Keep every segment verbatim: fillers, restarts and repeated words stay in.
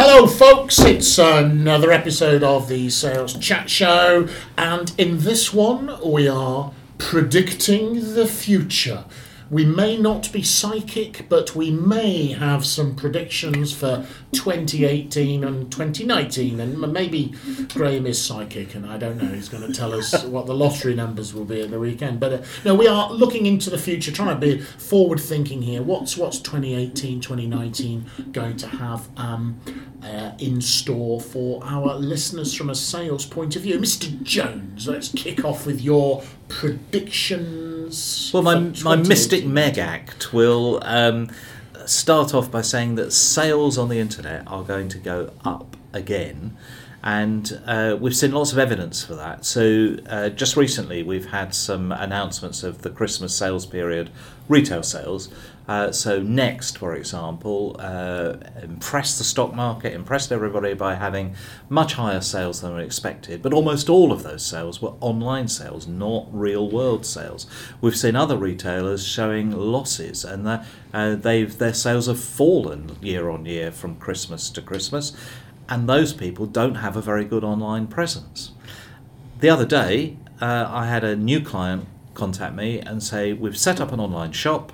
Hello folks, it's another episode of the Sales Chat Show, and in this one we are predicting the future. We may not be psychic, but we may have some predictions for twenty eighteen and twenty nineteen, and maybe Graham is psychic and I don't know, he's going to tell us what the lottery numbers will be at the weekend. But uh, no, we are looking into the future, trying to be forward thinking here. What's what's twenty eighteen, twenty nineteen going to have um, uh, in store for our listeners from a sales point of view? Mister Jones, let's kick off with your predictions. Well, my my Mystic Meg Act will um, start off by saying that sales on the internet are going to go up again, and uh, we've seen lots of evidence for that. So uh, just recently we've had some announcements of the Christmas sales period retail sales. Uh, so Next, for example, uh, impressed the stock market, impressed everybody by having much higher sales than we expected, but almost all of those sales were online sales, not real-world sales. We've seen other retailers showing losses, and the, uh, they've their sales have fallen year on year from Christmas to Christmas, and those people don't have a very good online presence. The other day, uh, I had a new client contact me and say, we've set up an online shop.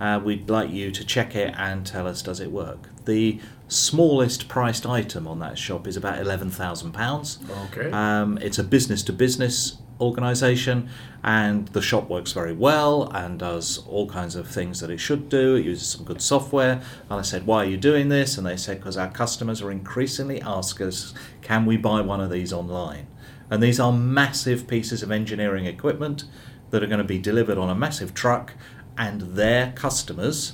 Uh, we'd like you to check it and tell us, does it work? The smallest priced item on that shop is about eleven thousand pounds. Okay. Um, it's a business-to-business organisation, and the shop works very well and does all kinds of things that it should do. It uses some good software. And I said, why are you doing this? And they said, because our customers are increasingly asking us, can we buy one of these online? And these are massive pieces of engineering equipment that are going to be delivered on a massive truck, and their customers,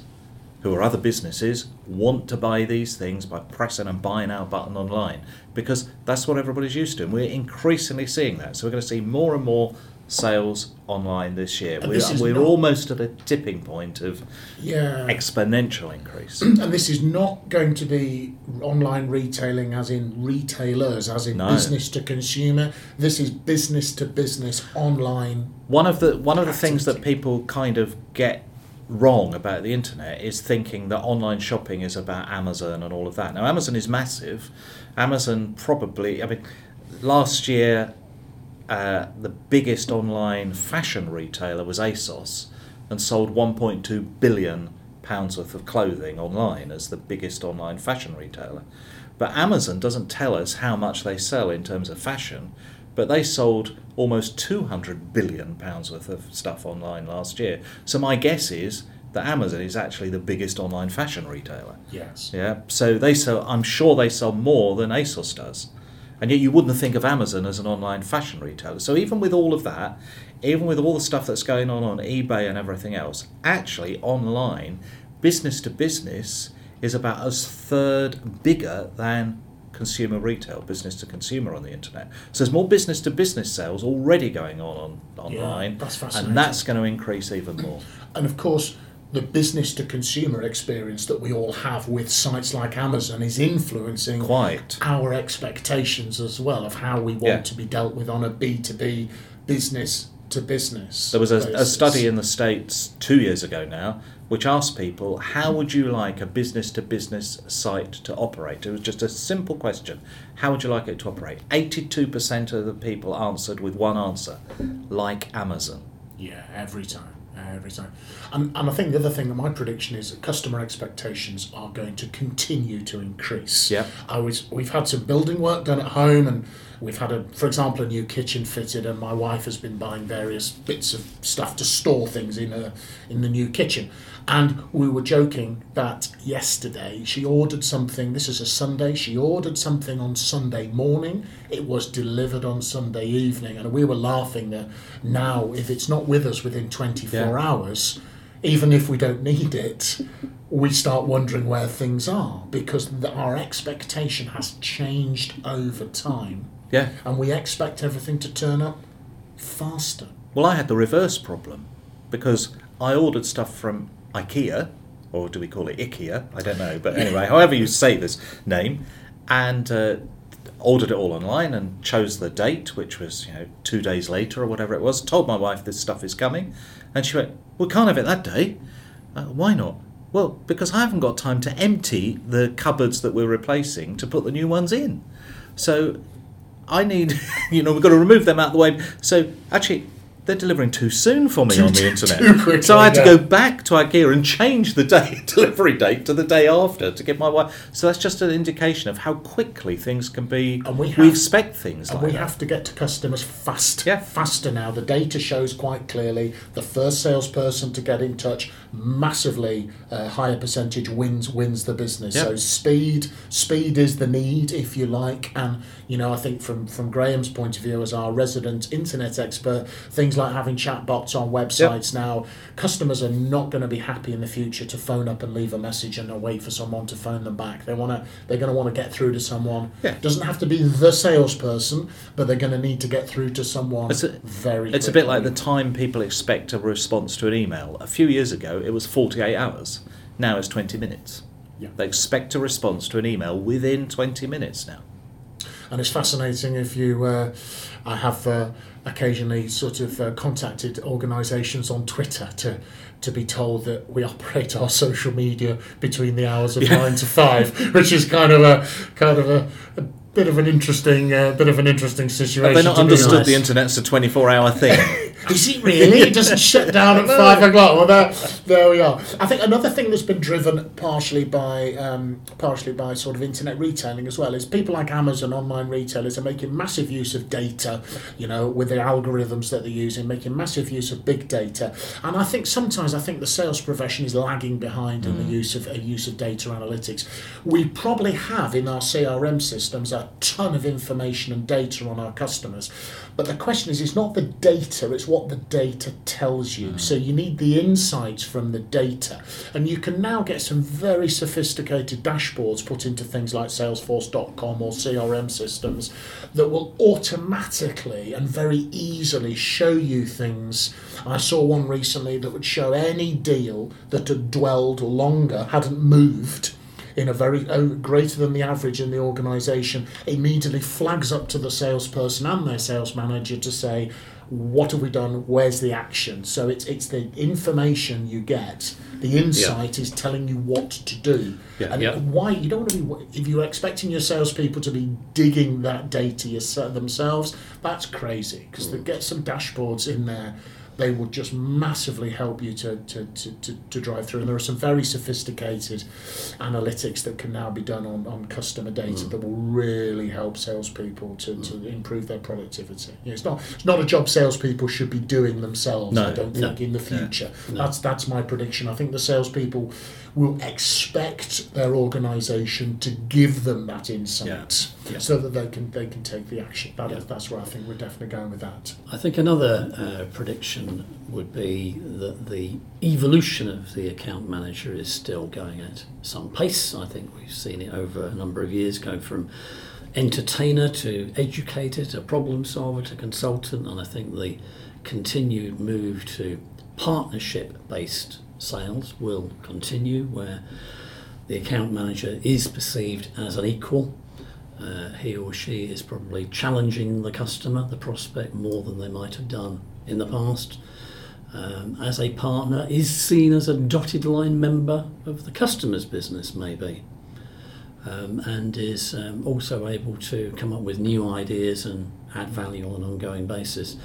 who are other businesses, want to buy these things by pressing and buy now button online, because that's what everybody's used to, and we're increasingly seeing that. So we're going to see more and more sales online this year. And we're this we're not, almost at a tipping point of yeah. exponential increase. And this is not going to be online retailing as in retailers, as in no. business to consumer. This is business to business online. One of the one of the activity. things that people kind of get wrong about the internet is thinking that online shopping is about Amazon and all of that. Now, Amazon is massive. Amazon probably, I mean, last year Uh, the biggest online fashion retailer was ASOS, and sold one point two billion pounds worth of clothing online as the biggest online fashion retailer. But Amazon doesn't tell us how much they sell in terms of fashion, but they sold almost two hundred billion pounds worth of stuff online last year. So my guess is that Amazon is actually the biggest online fashion retailer. Yes. Yeah. So they sell, I'm sure they sell more than ASOS does. And yet you wouldn't think of Amazon as an online fashion retailer. So even with all of that, even with all the stuff that's going on on eBay and everything else, actually online, business to business is about a third bigger than consumer retail, business to consumer on the internet. So there's more business to business sales already going on, on online. Yeah, that's fascinating. And that's going to increase even more. And of course, the business-to-consumer experience that we all have with sites like Amazon is influencing Quite. our expectations as well of how we want yeah. to be dealt with on a B two B, business-to-business. There was a, a study in the States two years ago now which asked people, how would you like a business-to-business site to operate? It was just a simple question. How would you like it to operate? eighty-two percent of the people answered with one answer, like Amazon. Yeah, every time. Every time. And, and I think the other thing that my prediction is that customer expectations are going to continue to increase. Yeah. I was, we've had some building work done at home, and we've had, a, for example, a new kitchen fitted, and my wife has been buying various bits of stuff to store things in her, in the new kitchen. And we were joking that yesterday she ordered something, this is a Sunday, she ordered something on Sunday morning, it was delivered on Sunday evening, and we were laughing that now if it's not with us within twenty-four yeah. hours, even if we don't need it, we start wondering where things are, because the, our expectation has changed over time. Yeah. And we expect everything to turn up faster. Well, I had the reverse problem because I ordered stuff from IKEA, or do we call it IKEA? I don't know. But anyway, however you say this name, and uh, ordered it all online and chose the date, which was, you know, two days later or whatever it was. Told my wife this stuff is coming, and she went, "We can't have it that day." Uh, why not? Well, because I haven't got time to empty the cupboards that we're replacing to put the new ones in. So I need, you know, we've got to remove them out of the way. So actually, they're delivering too soon for me on the internet. So I had to go back to IKEA and change the day, delivery date to the day after to give my wife. So that's just an indication of how quickly things can be. And we, have, we expect things and like we that. We have to get to customers fast, yeah. faster now. The data shows quite clearly the first salesperson to get in touch, massively uh, higher percentage wins wins the business. Yep. So speed, speed is the need, if you like. And, you know, I think from, from Graham's point of view as our resident internet expert, things like having chat bots on websites yep. now, customers are not going to be happy in the future to phone up and leave a message and wait for someone to phone them back. They want to. They're going to want to get through to someone. Yeah. Doesn't have to be the salesperson, but they're going to need to get through to someone it's a, very. It's quickly. A bit like the time people expect a response to an email. A few years ago, it was forty-eight hours. Now it's twenty minutes. Yeah. They expect a response to an email within twenty minutes now. And it's fascinating if you. Uh, I have. Uh, occasionally sort of uh, contacted organisations on Twitter to to be told that we operate our social media between the hours of yeah. nine to five, which is kind of a kind of a, a bit of an interesting uh, bit of an interesting situation. Have they not understood the internet's a twenty-four hour thing? Is it really? It doesn't shut down at no. five o'clock. Well, there, there we are. I think another thing that's been driven partially by, um, partially by sort of internet retailing as well is people like Amazon, online retailers, are making massive use of data. You know, with the algorithms that they're using, making massive use of big data. And I think sometimes I think the sales profession is lagging behind mm. in the use of uh, use of data analytics. We probably have in our C R M systems a ton of information and data on our customers, but the question is, it's not the data. It's what the data tells you. So you need the insights from the data, and you can now get some very sophisticated dashboards put into things like Salesforce dot com or C R M systems that will automatically and very easily show you things. I saw one recently that would show any deal that had dwelled longer, hadn't moved in a very uh, greater than the average in the organisation, immediately flags up to the salesperson and their sales manager to say, what have we done? Where's the action? So it's it's the information you get. The insight yeah. is telling you what to do. Yeah. And yeah. why you don't want to be, if you're expecting your salespeople to be digging that data themselves, that's crazy. Because mm. they get some dashboards in there, they will just massively help you to, to, to, to, to drive through. And there are some very sophisticated analytics that can now be done on, on customer data mm. that will really help salespeople to, mm. to improve their productivity. You know, it's not it's not a job salespeople should be doing themselves, no, I don't think, no, in the future. No, no. That's that's my prediction. I think the salespeople will expect their organisation to give them that insight yeah. Yeah. so that they can they can take the action. That yeah. is, that's where I think we're definitely going with that. I think another uh, prediction would be that the evolution of the account manager is still going at some pace. I think we've seen it over a number of years, go from entertainer to educator to problem solver to consultant, and I think the continued move to partnership-based sales will continue, where the account manager is perceived as an equal. Uh, he or she is probably challenging the customer, the prospect, more than they might have done in the past. Um, as a partner, is seen as a dotted line member of the customer's business, maybe, um, and is um, also able to come up with new ideas and add value on an ongoing basis.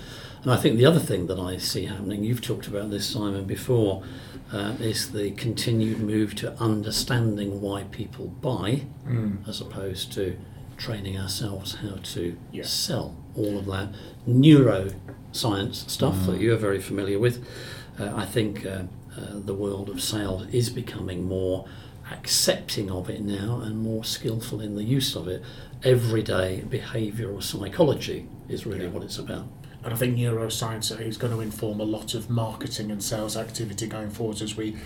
And I think the other thing that I see happening, you've talked about this, Simon, before, uh, is the continued move to understanding why people buy mm. as opposed to training ourselves how to yeah. sell. All of that neuroscience stuff mm. that you're very familiar with. Uh, I think uh, uh, the world of sales is becoming more accepting of it now and more skillful in the use of it. Everyday behavioural psychology is really yeah. what it's about. And I think neuroscience is going to inform a lot of marketing and sales activity going forward as we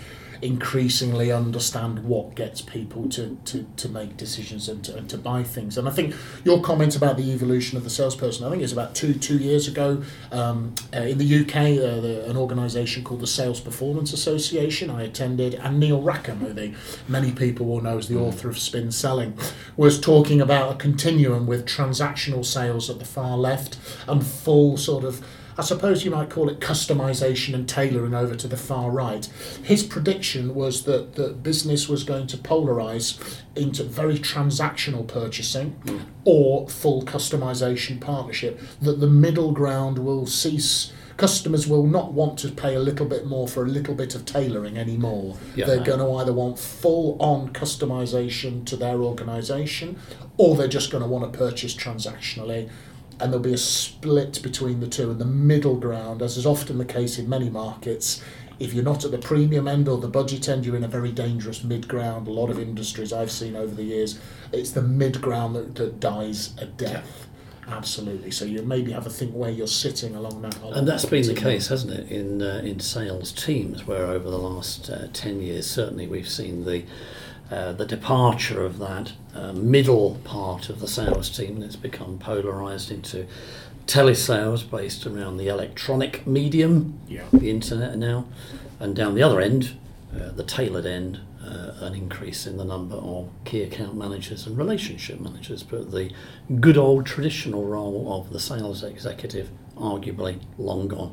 increasingly understand what gets people to, to, to make decisions and to, and to buy things. And I think your comment about the evolution of the salesperson, I think it's about two two years ago um, uh, in the U K, uh, the, an organisation called the Sales Performance Association I attended, and Neil Rackham, who the, many people will know as the author of Spin Selling, was talking about a continuum with transactional sales at the far left and full sort of, I suppose you might call it, customization and tailoring over to the far right. His prediction was that the business was going to polarize into very transactional purchasing mm. or full customization partnership, that the middle ground will cease. Customers will not want to pay a little bit more for a little bit of tailoring anymore. Yeah, they're going to either want full-on customization to their organization, or they're just going to want to purchase transactionally. And there'll be a split between the two, and the middle ground, as is often the case in many markets, if you're not at the premium end or the budget end, you're in a very dangerous mid-ground. A lot of industries I've seen over the years, it's the mid-ground that, that dies a death. Yeah. Absolutely. So you maybe have a think where you're sitting along that. Along and that's that been the case, hasn't it, in uh, in sales teams, where over the last uh, ten years, certainly we've seen the Uh, the departure of that uh, middle part of the sales team that's become polarised into telesales based around the electronic medium, yeah. the internet now, and down the other end, uh, the tailored end, uh, an increase in the number of key account managers and relationship managers. But the good old traditional role of the sales executive, arguably long gone.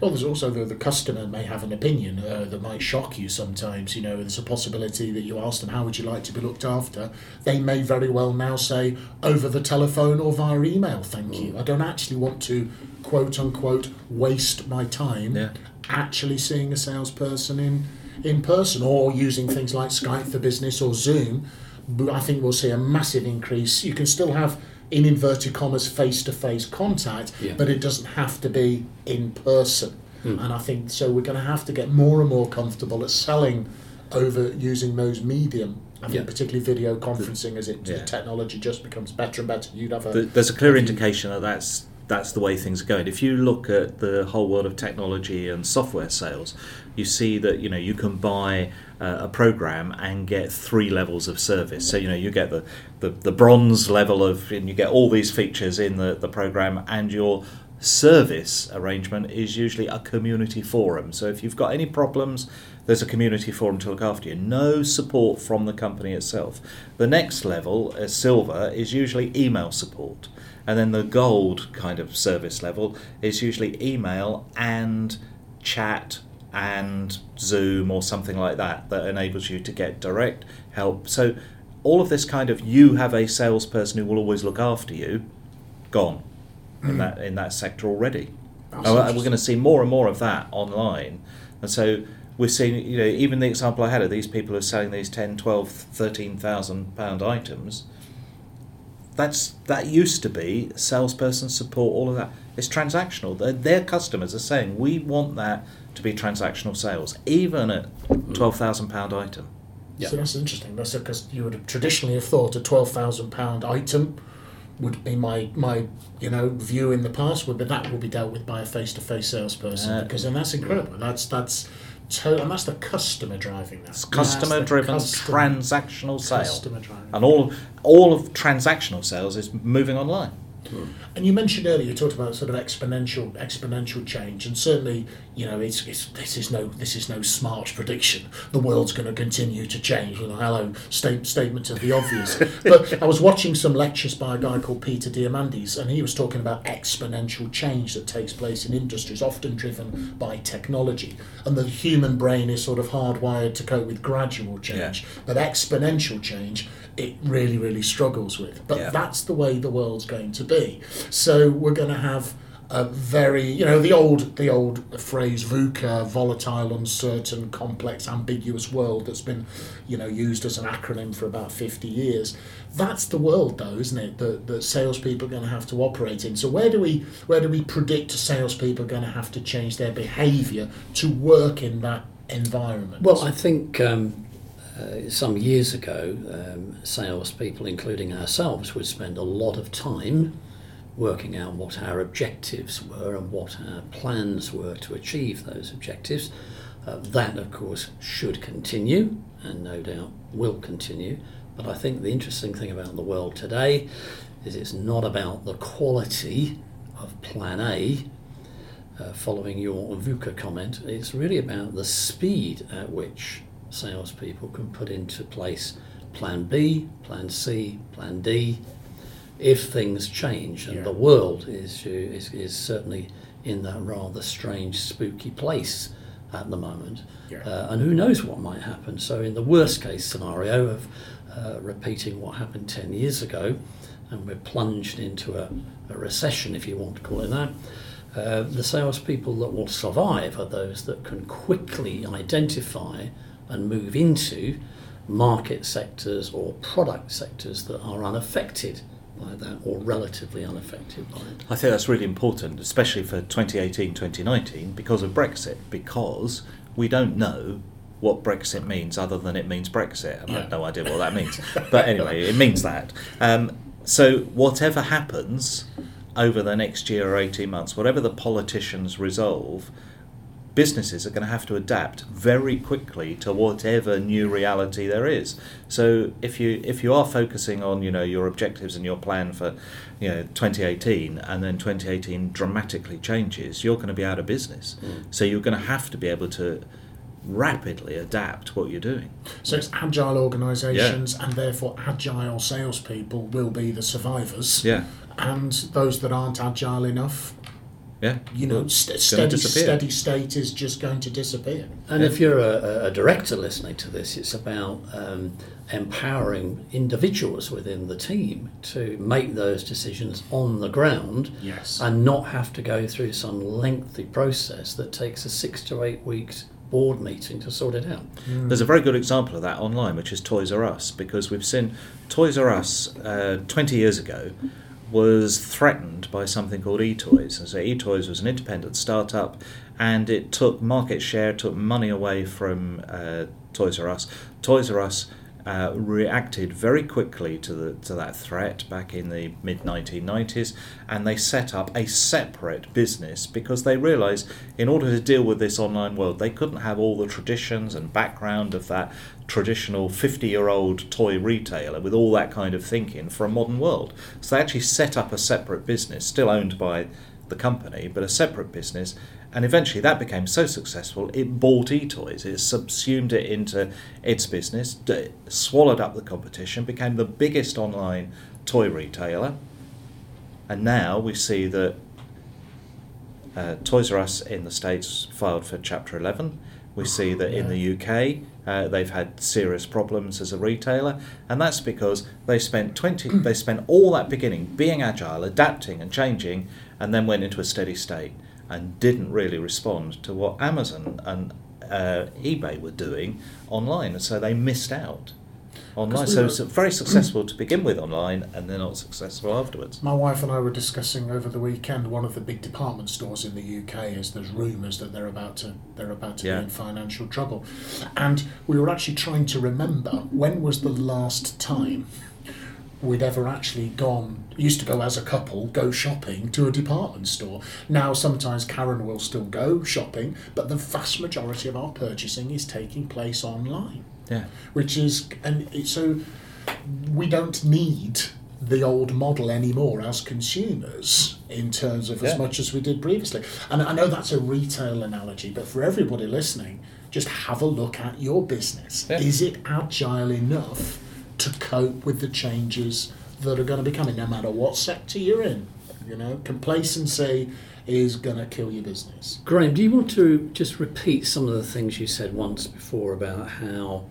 Well, there's also the, the customer may have an opinion uh, that might shock you sometimes. You know, there's a possibility that you ask them, how would you like to be looked after? They may very well now say, over the telephone or via email, thank mm. you. I don't actually want to, quote unquote, waste my time yeah. actually seeing a salesperson in, in person, or using things like Skype for Business or Zoom. But I think we'll see a massive increase. You can still have, in inverted commas, face-to-face contact, yeah. but it doesn't have to be in person. Mm. And I think, so we're going to have to get more and more comfortable at selling over using those medium. I think yeah. particularly video conferencing, as it yeah. the technology just becomes better and better. You'd have a, There's a clear indication that that's, that's the way things are going. If you look at the whole world of technology and software sales, you see that, you know, you can buy uh, a program and get three levels of service. So, you know, you get the, the, the bronze level of, and you get all these features in the, the program, and your service arrangement is usually a community forum. So if you've got any problems, there's a community forum to look after you. No support from the company itself. The next level, uh, silver, is usually email support. And then the gold kind of service level is usually email and chat and Zoom or something like that that enables you to get direct help. So all of this kind of, you have a salesperson who will always look after you, gone in that in that sector already. Now, we're going to see more and more of that online. And so we're seeing, you know, even the example I had of these people who are selling these ten, twelve, thirteen thousand pound items, That's that used to be salesperson support, all of that. It's transactional. Their, their customers are saying, we want that to be transactional sales, even at twelve thousand pound item. Yeah. So that's interesting. That's because you would have traditionally have thought a twelve thousand pound item would be my, my you know view in the past, would be that will be dealt with by a face-to-face salesperson. Uh, because and that's incredible. That's that's. So, and that's the customer driving that. It's customer-driven, customer, transactional sale. Customer driving. And all of, all of transactional sales is moving online. Hmm. And you mentioned earlier, you talked about sort of exponential exponential change, and certainly, you know, it's, it's this is no this is no smart prediction. The world's going to continue to change. With a hello state, statement of the obvious. But I was watching some lectures by a guy called Peter Diamandis, and he was talking about exponential change that takes place in industries, often driven by technology. And the human brain is sort of hardwired to cope with gradual change, yeah. but exponential change, it really, really struggles with. But yeah. that's the way the world's going to be. So we're going to have a very, you know, the old the old phrase VUCA, volatile, uncertain, complex, ambiguous world, that's been, you know, used as an acronym for about fifty years. That's the world, though, isn't it, that, that salespeople are going to have to operate in. So where do we where do we predict salespeople are going to have to change their behaviour to work in that environment? Well, I think... Um Uh, some years ago, um, salespeople, including ourselves, would spend a lot of time working out what our objectives were and what our plans were to achieve those objectives. Uh, that, of course, should continue, and no doubt will continue. But I think the interesting thing about the world today is it's not about the quality of Plan A, uh, following your VUCA comment. It's really about the speed at which salespeople can put into place Plan B, Plan C, Plan D, if things change. And yeah. the world is, is is certainly in that rather strange, spooky place at the moment. Yeah. Uh, and who knows what might happen. So in the worst case scenario of uh, repeating what happened ten years ago, and we're plunged into a, a recession, if you want to call it that, uh, the salespeople that will survive are those that can quickly identify and move into market sectors or product sectors that are unaffected by that, or relatively unaffected by it. I think that's really important, especially for twenty eighteen twenty nineteen, because of Brexit, because we don't know what Brexit means other than it means Brexit, and yeah. I have no idea what that means. But anyway, it means that. Um, so whatever happens over the next year or eighteen months, whatever the politicians resolve, businesses are going to have to adapt very quickly to whatever new reality there is. So if you if you are focusing on, you know, your objectives and your plan for, you know, twenty eighteen, and then twenty eighteen dramatically changes, you're going to be out of business. Mm. So you're going to have to be able to rapidly adapt what you're doing. So it's agile organisations, yeah. and therefore agile salespeople will be the survivors. Yeah. And those that aren't agile enough, yeah, you know, st- steady, steady state is just going to disappear. And yeah. if you're a, a director listening to this, it's about um, empowering individuals within the team to make those decisions on the ground, yes. and not have to go through some lengthy process that takes a six to eight weeks board meeting to sort it out. Mm. There's a very good example of that online, which is Toys R Us, because we've seen Toys R Us uh, twenty years ago was threatened by something called eToys. And so eToys was an independent startup, and it took market share, took money away from uh, Toys R Us. Toys R Us uh, reacted very quickly to the to that threat back in the mid nineteen nineties, and they set up a separate business because they realised in order to deal with this online world, they couldn't have all the traditions and background of that traditional fifty-year-old toy retailer with all that kind of thinking for a modern world. So they actually set up a separate business, still owned by the company, but a separate business, and eventually that became so successful it bought eToys. It subsumed it into its business, d- swallowed up the competition, became the biggest online toy retailer, and now we see that uh, Toys R Us in the States filed for Chapter eleven. We see that yeah. in the U K uh, they've had serious problems as a retailer, and that's because they spent twenty. they spent all that beginning being agile, adapting and changing, and then went into a steady state and didn't really respond to what Amazon and uh, eBay were doing online, and so they missed out online. So it's very successful to begin with online, and they're not successful afterwards. My wife and I were discussing over the weekend, one of the big department stores in the U K is there's rumours that they're about to they're about to yeah. be in financial trouble, and we were actually trying to remember when was the last time we'd ever actually gone, used to go as a couple, go shopping to a department store. Now sometimes Karen will still go shopping, but the vast majority of our purchasing is taking place online. Yeah. Which is, and so we don't need the old model anymore as consumers in terms of yeah. as much as we did previously. And I know that's a retail analogy, but for everybody listening, just have a look at your business. Yeah. Is it agile enough to cope with the changes that are going to be coming, no matter what sector you're in? You know, complacency is going to kill your business. Graham, do you want to just repeat some of the things you said once before about how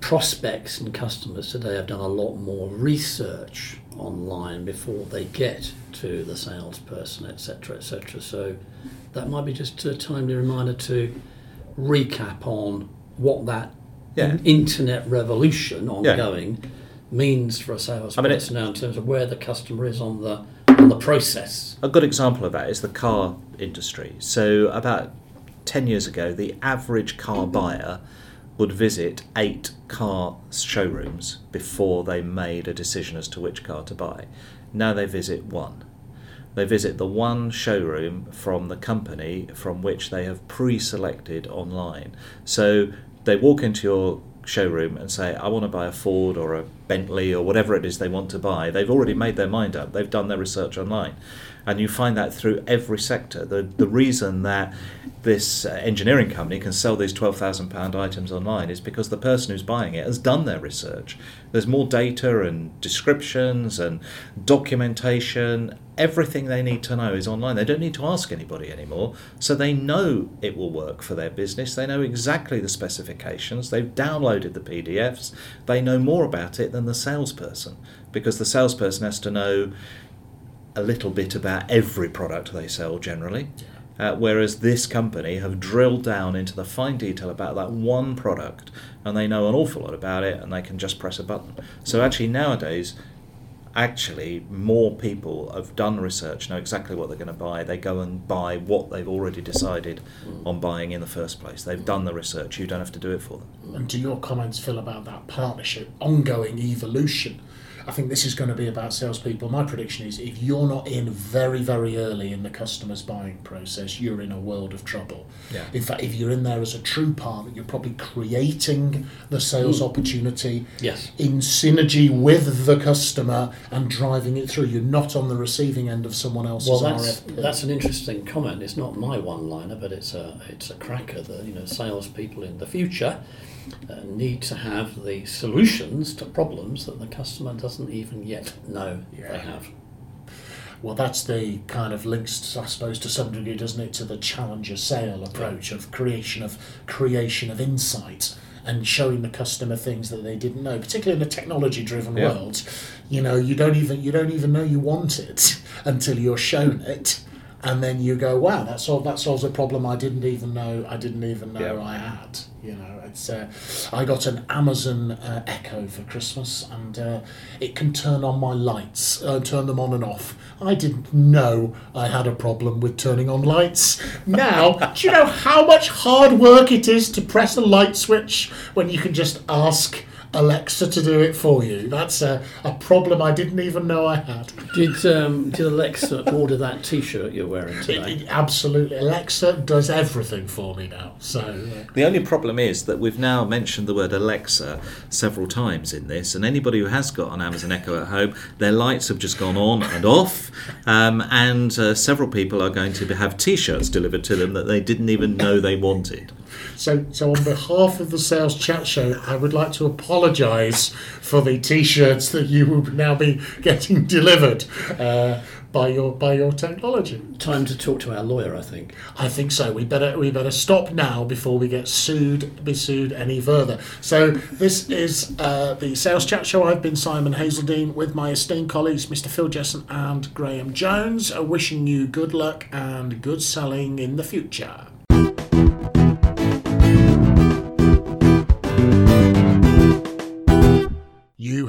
prospects and customers today have done a lot more research online before they get to the salesperson, et cetera, et cetera. So that might be just a timely reminder to recap on what that yeah. internet revolution ongoing yeah. means for a salesperson I mean, it, now in terms of where the customer is on the on the process. A good example of that is the car industry. So about ten years ago, the average car buyer would visit eight car showrooms before they made a decision as to which car to buy. Now they visit one. They visit the one showroom from the company from which they have pre-selected online. So they walk into your showroom and say, I want to buy a Ford or a Bentley or whatever it is they want to buy. They've already made their mind up. They've done their research online. And you find that through every sector. The the reason that this engineering company can sell these twelve thousand pound items online is because the person who's buying it has done their research. There's more data and descriptions and documentation. Everything they need to know is online. They don't need to ask anybody anymore. So they know it will work for their business. They know exactly the specifications. They've downloaded the P D Fs. They know more about it than the salesperson, because the salesperson has to know a little bit about every product they sell generally, uh, whereas this company have drilled down into the fine detail about that one product, and they know an awful lot about it, and they can just press a button. So actually nowadays, actually more people have done research, know exactly what they're going to buy. They go and buy what they've already decided on buying in the first place. They've done the research. You don't have to do it for them. And to your comments, Phil, about that partnership, ongoing evolution, I think this is going to be about salespeople. My prediction is if you're not in very, very early in the customer's buying process, you're in a world of trouble. Yeah. In fact, if you're in there as a true partner, you're probably creating the sales mm. opportunity yes. in synergy with the customer and driving it through. You're not on the receiving end of someone else's well, that's, R F P. That's an interesting comment. It's not my one-liner, but it's a it's a cracker. The you know salespeople in the future Uh, need to have the solutions to problems that the customer doesn't even yet know yeah. they have. Well, that's the kind of links, I suppose, to some degree, doesn't it, to the challenger sale approach of creation of creation of insight and showing the customer things that they didn't know, particularly in a technology-driven yeah. world. You know, you don't even you don't even know you want it until you're shown it, and then you go, "Wow, that solves that solves a problem I didn't even know I didn't even know yeah. I had." You know, it's. Uh, I got an Amazon uh, Echo for Christmas, and uh, it can turn on my lights, uh, turn them on and off. I didn't know I had a problem with turning on lights. Now, do you know how much hard work it is to press a light switch when you can just ask Alexa to do it for you? That's a, a problem I didn't even know I had. Did um, did Alexa order that T-shirt you're wearing today? It, it, absolutely. Alexa does everything for me now. So uh, the only problem is that we've now mentioned the word Alexa several times in this, and anybody who has got an Amazon Echo at home, their lights have just gone on and off, um, and uh, several people are going to have T-shirts delivered to them that they didn't even know they wanted. So, so on behalf of the Sales Chat Show, I would like to apologise for the T-shirts that you will now be getting delivered uh, by your by your technology. Time to talk to our lawyer, I think. I think so. We better we better stop now before we get sued be sued any further. So this is uh, the Sales Chat Show. I've been Simon Hazeldean with my esteemed colleagues, Mister Phil Jesson and Graham Jones, uh, wishing you good luck and good selling in the future. You